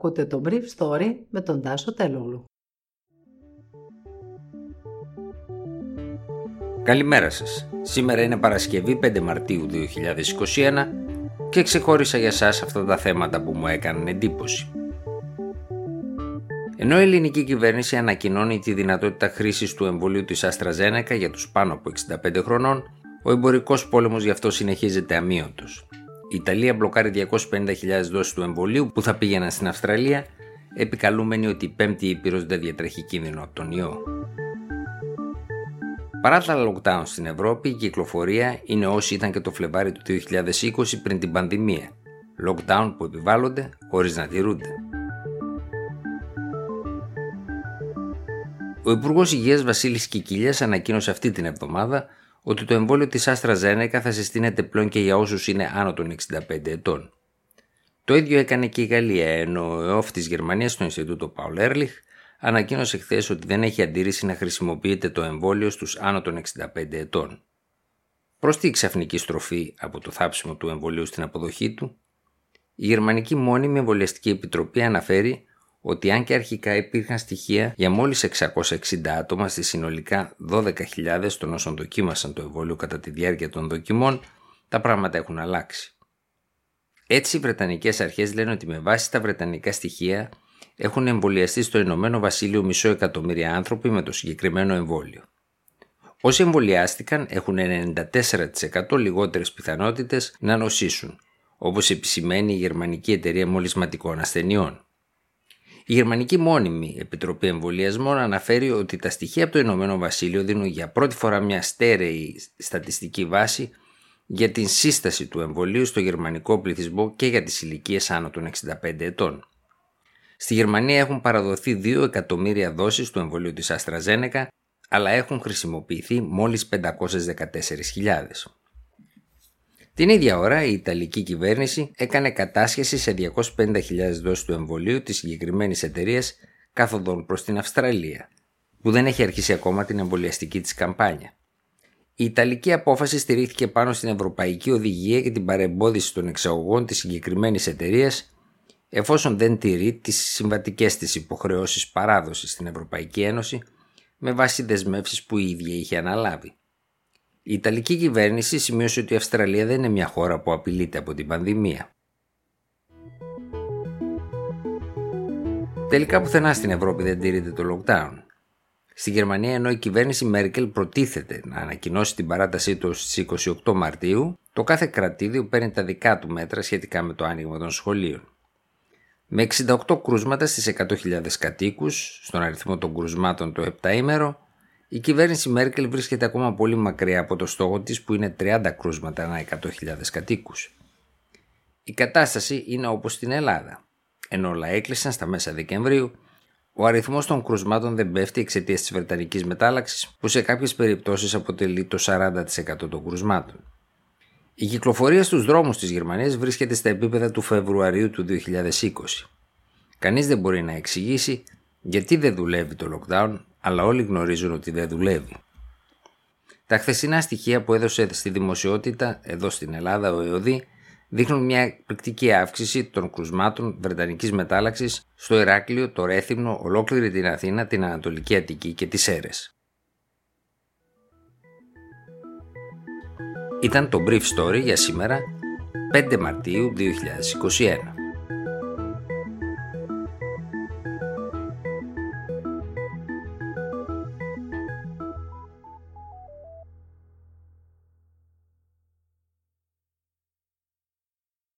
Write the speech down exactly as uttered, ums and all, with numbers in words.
Ακούτε το Brief Story με τον Τάσο Τελούλου. Καλημέρα σας. Σήμερα είναι Παρασκευή πέντε Μαρτίου δύο χιλιάδες είκοσι ένα και ξεχώρισα για σας αυτά τα θέματα που μου έκαναν εντύπωση. Ενώ η ελληνική κυβέρνηση ανακοινώνει τη δυνατότητα χρήσης του εμβολίου της Αστραζένεκα για τους πάνω από εξήντα πέντε χρονών, ο εμπορικός πόλεμος γι' αυτό συνεχίζεται αμείωτος. Η Ιταλία μπλοκάρει διακόσιες πενήντα χιλιάδες δόσεις του εμβολίου που θα πήγαιναν στην Αυστραλία, επικαλούμενη ότι η Πέμπτη Ήπειρος δεν διατρέχει κίνδυνο από τον ιό. Παρά τα lockdown στην Ευρώπη, η κυκλοφορία είναι όσοι ήταν και το Φλεβάρι του δύο χιλιάδες είκοσι πριν την πανδημία. Lockdown που επιβάλλονται χωρίς να τηρούνται. Ο Υπουργός Υγείας Βασίλης Κικιλιάς ανακοίνωσε αυτή την εβδομάδα ότι το εμβόλιο της Αστραζένεκα θα συστήνεται πλέον και για όσους είναι άνω των εξήντα πέντε ετών. Το ίδιο έκανε και η Γαλλία, ενώ ο ΕΟΦ της Γερμανίας στο Ινστιτούτο Paul Ehrlich ανακοίνωσε χθες ότι δεν έχει αντίρρηση να χρησιμοποιείται το εμβόλιο στους άνω των εξήντα πέντε ετών. Προς τη ξαφνική στροφή από το θάψιμο του εμβολίου στην αποδοχή του, η Γερμανική Μόνιμη Εμβολιαστική Επιτροπή αναφέρει ότι αν και αρχικά υπήρχαν στοιχεία για μόλις εξακόσια εξήντα άτομα στις συνολικά δώδεκα χιλιάδες των όσων δοκίμασαν το εμβόλιο κατά τη διάρκεια των δοκιμών, τα πράγματα έχουν αλλάξει. Έτσι, οι Βρετανικές αρχές λένε ότι με βάση τα βρετανικά στοιχεία έχουν εμβολιαστεί στο Ηνωμένο Βασίλειο μισό εκατομμύρια άνθρωποι με το συγκεκριμένο εμβόλιο. Όσοι εμβολιάστηκαν έχουν ενενήντα τέσσερα τοις εκατό λιγότερες πιθανότητες να νοσήσουν, όπως επισημαίνει η Γερμανική Εταιρεία Μολυσματικών Ασθενειών. Η Γερμανική Μόνιμη Επιτροπή Εμβολιασμών αναφέρει ότι τα στοιχεία από το Ηνωμένο Βασίλειο δίνουν για πρώτη φορά μια στέρεη στατιστική βάση για την σύσταση του εμβολίου στο γερμανικό πληθυσμό και για τις ηλικίες άνω των εξήντα πέντε ετών. Στη Γερμανία έχουν παραδοθεί δύο εκατομμύρια δόσεις του εμβολίου της Αστραζένεκα, αλλά έχουν χρησιμοποιηθεί μόλις πεντακόσιες δεκατέσσερις χιλιάδες. Την ίδια ώρα, η Ιταλική κυβέρνηση έκανε κατάσχεση σε διακόσιες πενήντα χιλιάδες δόσεις του εμβολίου της συγκεκριμένης εταιρείας κάθοδον προς την Αυστραλία, που δεν έχει αρχίσει ακόμα την εμβολιαστική της καμπάνια. Η Ιταλική απόφαση στηρίχθηκε πάνω στην Ευρωπαϊκή Οδηγία για την παρεμπόδιση των εξαγωγών της συγκεκριμένης εταιρείας, εφόσον δεν τηρεί τις συμβατικές της υποχρεώσεις παράδοσης στην Ευρωπαϊκή Ένωση με βάση δεσμεύσεις που η ίδια είχε αναλάβει. Η Ιταλική κυβέρνηση σημείωσε ότι η Αυστραλία δεν είναι μια χώρα που απειλείται από την πανδημία. Τελικά πουθενά στην Ευρώπη δεν τηρείται το lockdown. Στη Γερμανία, ενώ η κυβέρνηση Μέρκελ προτίθεται να ανακοινώσει την παράτασή του στις είκοσι οκτώ Μαρτίου, το κάθε κρατήδιο παίρνει τα δικά του μέτρα σχετικά με το άνοιγμα των σχολείων. Με εξήντα οκτώ κρούσματα στις εκατό χιλιάδες κατοίκους, στον αριθμό των κρουσμάτων το επτάήμερο, η κυβέρνηση Μέρκελ βρίσκεται ακόμα πολύ μακριά από το στόχο της που είναι τριάντα κρούσματα ανά εκατό χιλιάδες κατοίκους. Η κατάσταση είναι όπως στην Ελλάδα. Ενώ όλα έκλεισαν στα μέσα Δεκεμβρίου, ο αριθμός των κρουσμάτων δεν πέφτει εξαιτίας της Βρετανικής μετάλλαξης, που σε κάποιες περιπτώσεις αποτελεί το σαράντα τοις εκατό των κρουσμάτων. Η κυκλοφορία στους δρόμους της Γερμανίας βρίσκεται στα επίπεδα του Φεβρουαρίου του δύο χιλιάδες είκοσι. Κανείς δεν μπορεί να εξηγήσει γιατί δεν δουλεύει το lockdown, αλλά όλοι γνωρίζουν ότι δεν δουλεύει. Τα χθεσινά στοιχεία που έδωσε στη δημοσιότητα εδώ στην Ελλάδα ο ΕΟΔΥ δείχνουν μια εκπληκτική αύξηση των κρουσμάτων βρετανικής μετάλλαξης στο Ηράκλειο, το Ρέθυμνο, ολόκληρη την Αθήνα, την Ανατολική Αττική και τις Σέρρες. Ήταν το Brief Story για σήμερα, πέντε Μαρτίου δύο χιλιάδες είκοσι ένα.